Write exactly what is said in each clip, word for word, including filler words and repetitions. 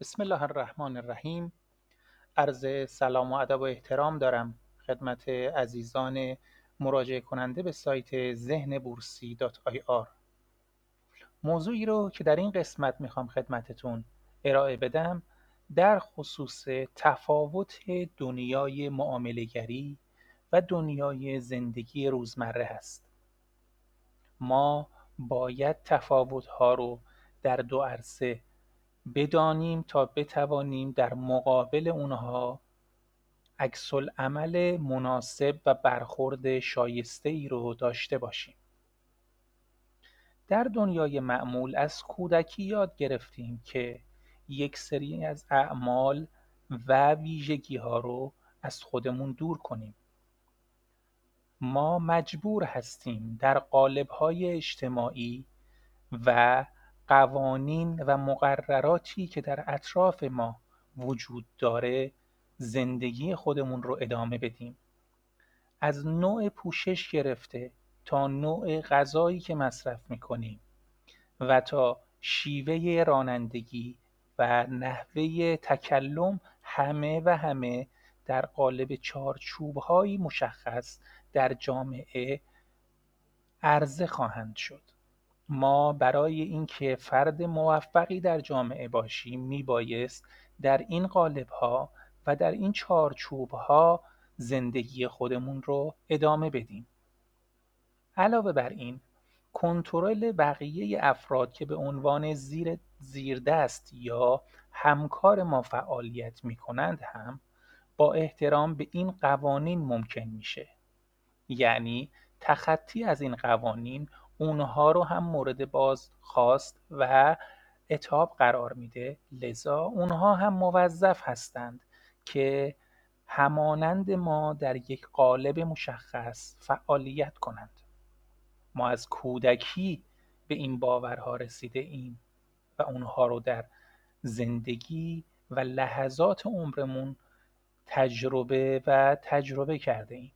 بسم الله الرحمن الرحیم. عرض سلام و ادب و احترام دارم خدمت عزیزان مراجعه کننده به سایت ذهن بورسی دات آی آر. موضوعی رو که در این قسمت میخوام خدمتتون ارائه بدم در خصوص تفاوت دنیای معامله‌گری و دنیای زندگی روزمره هست. ما باید تفاوت‌ها رو در دو عرصه بدانیم تا بتوانیم در مقابل اونها عکس العمل مناسب و برخورد شایسته ای رو داشته باشیم. در دنیای معمول از کودکی یاد گرفتیم که یک سری از اعمال و ویژگی ها رو از خودمون دور کنیم. ما مجبور هستیم در قالب های اجتماعی و قوانین و مقرراتی که در اطراف ما وجود داره زندگی خودمون رو ادامه بدیم. از نوع پوشش گرفته تا نوع غذایی که مصرف میکنیم و تا شیوه رانندگی و نحوه تکلم همه و همه در قالب چارچوب‌های مشخص در جامعه عرضه خواهند شد. ما برای اینکه فرد موفقی در جامعه باشیم میبایست در این قالب‌ها و در این چارچوب‌ها زندگی خودمون رو ادامه بدیم. علاوه بر این، کنترل بقیه افراد که به عنوان زیر زیردست یا همکار ما فعالیت می‌کنند هم با احترام به این قوانین ممکن میشه. یعنی تخطی از این قوانین اونها رو هم مورد بازخواست و عتاب قرار میده، لذا اونها هم موظف هستند که همانند ما در یک قالب مشخص فعالیت کنند. ما از کودکی به این باورها رسیده ایم و اونها رو در زندگی و لحظات عمرمون تجربه و تجربه کرده ایم.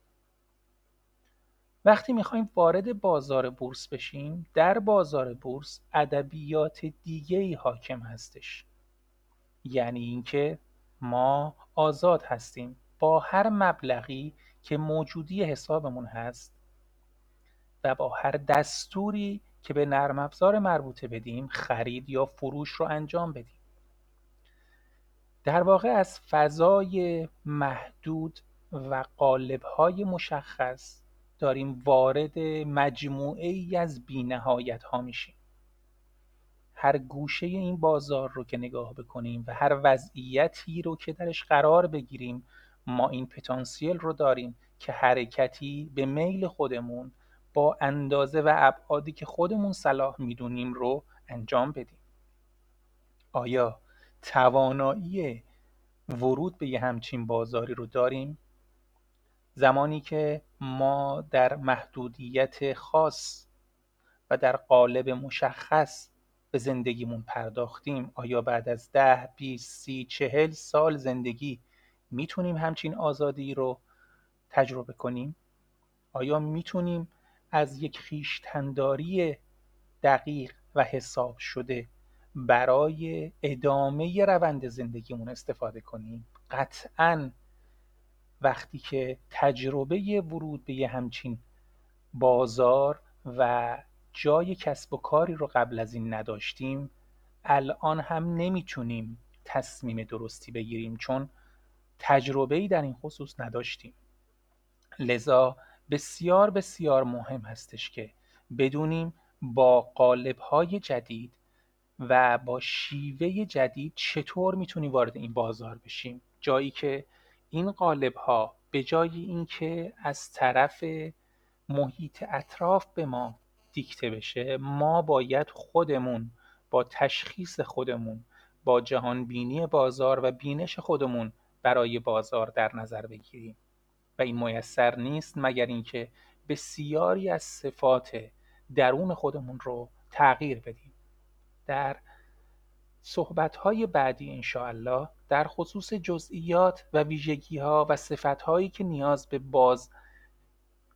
وقتی میخوایم وارد بازار بورس بشیم، در بازار بورس ادبیات دیگه‌ای حاکم هستش. یعنی اینکه ما آزاد هستیم با هر مبلغی که موجودی حسابمون هست و با هر دستوری که به نرم افزار مربوطه بدیم خرید یا فروش رو انجام بدیم. در واقع از فضای محدود و قالب‌های مشخص داریم وارد مجموعه‌ای از بی‌نهایت‌ها میشیم. هر گوشه این بازار رو که نگاه بکنیم و هر وضعیتی رو که درش قرار بگیریم ما این پتانسیل رو داریم که حرکتی به میل خودمون با اندازه و ابعادی که خودمون صلاح میدونیم رو انجام بدیم. آیا توانایی ورود به یه همچین بازاری رو داریم؟ زمانی که ما در محدودیت خاص و در قالب مشخص به زندگیمون پرداختیم، آیا بعد از ده، بیست، سی، چهل سال زندگی میتونیم همچین آزادی رو تجربه کنیم؟ آیا میتونیم از یک خویشتنداری دقیق و حساب شده برای ادامه روند زندگیمون استفاده کنیم؟ قطعاً وقتی که تجربه ورود به یه همچین بازار و جای کسب و کاری رو قبل از این نداشتیم، الان هم نمیتونیم تصمیم درستی بگیریم چون تجربه‌ای در این خصوص نداشتیم. لذا بسیار بسیار مهم هستش که بدونیم با قالب‌های جدید و با شیوه جدید چطور میتونیم وارد این بازار بشیم، جایی که این قالب‌ها به جای اینکه از طرف محیط اطراف به ما دیکته بشه، ما باید خودمون با تشخیص خودمون، با جهانبینی بازار و بینش خودمون برای بازار در نظر بگیریم و این میسر نیست مگر اینکه بسیاری از صفات درون خودمون رو تغییر بدیم. در صحبت‌های بعدی انشاءالله در خصوص جزئیات و ویژگی‌ها و صفت‌هایی که نیاز به باز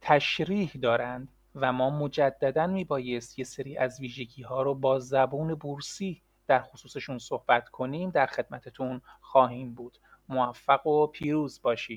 تشریح دارند و ما مجدداً میبایست یه سری از ویژگی‌ها رو با زبان بورسی در خصوصشون صحبت کنیم در خدمتتون خواهیم بود. موفق و پیروز باشید.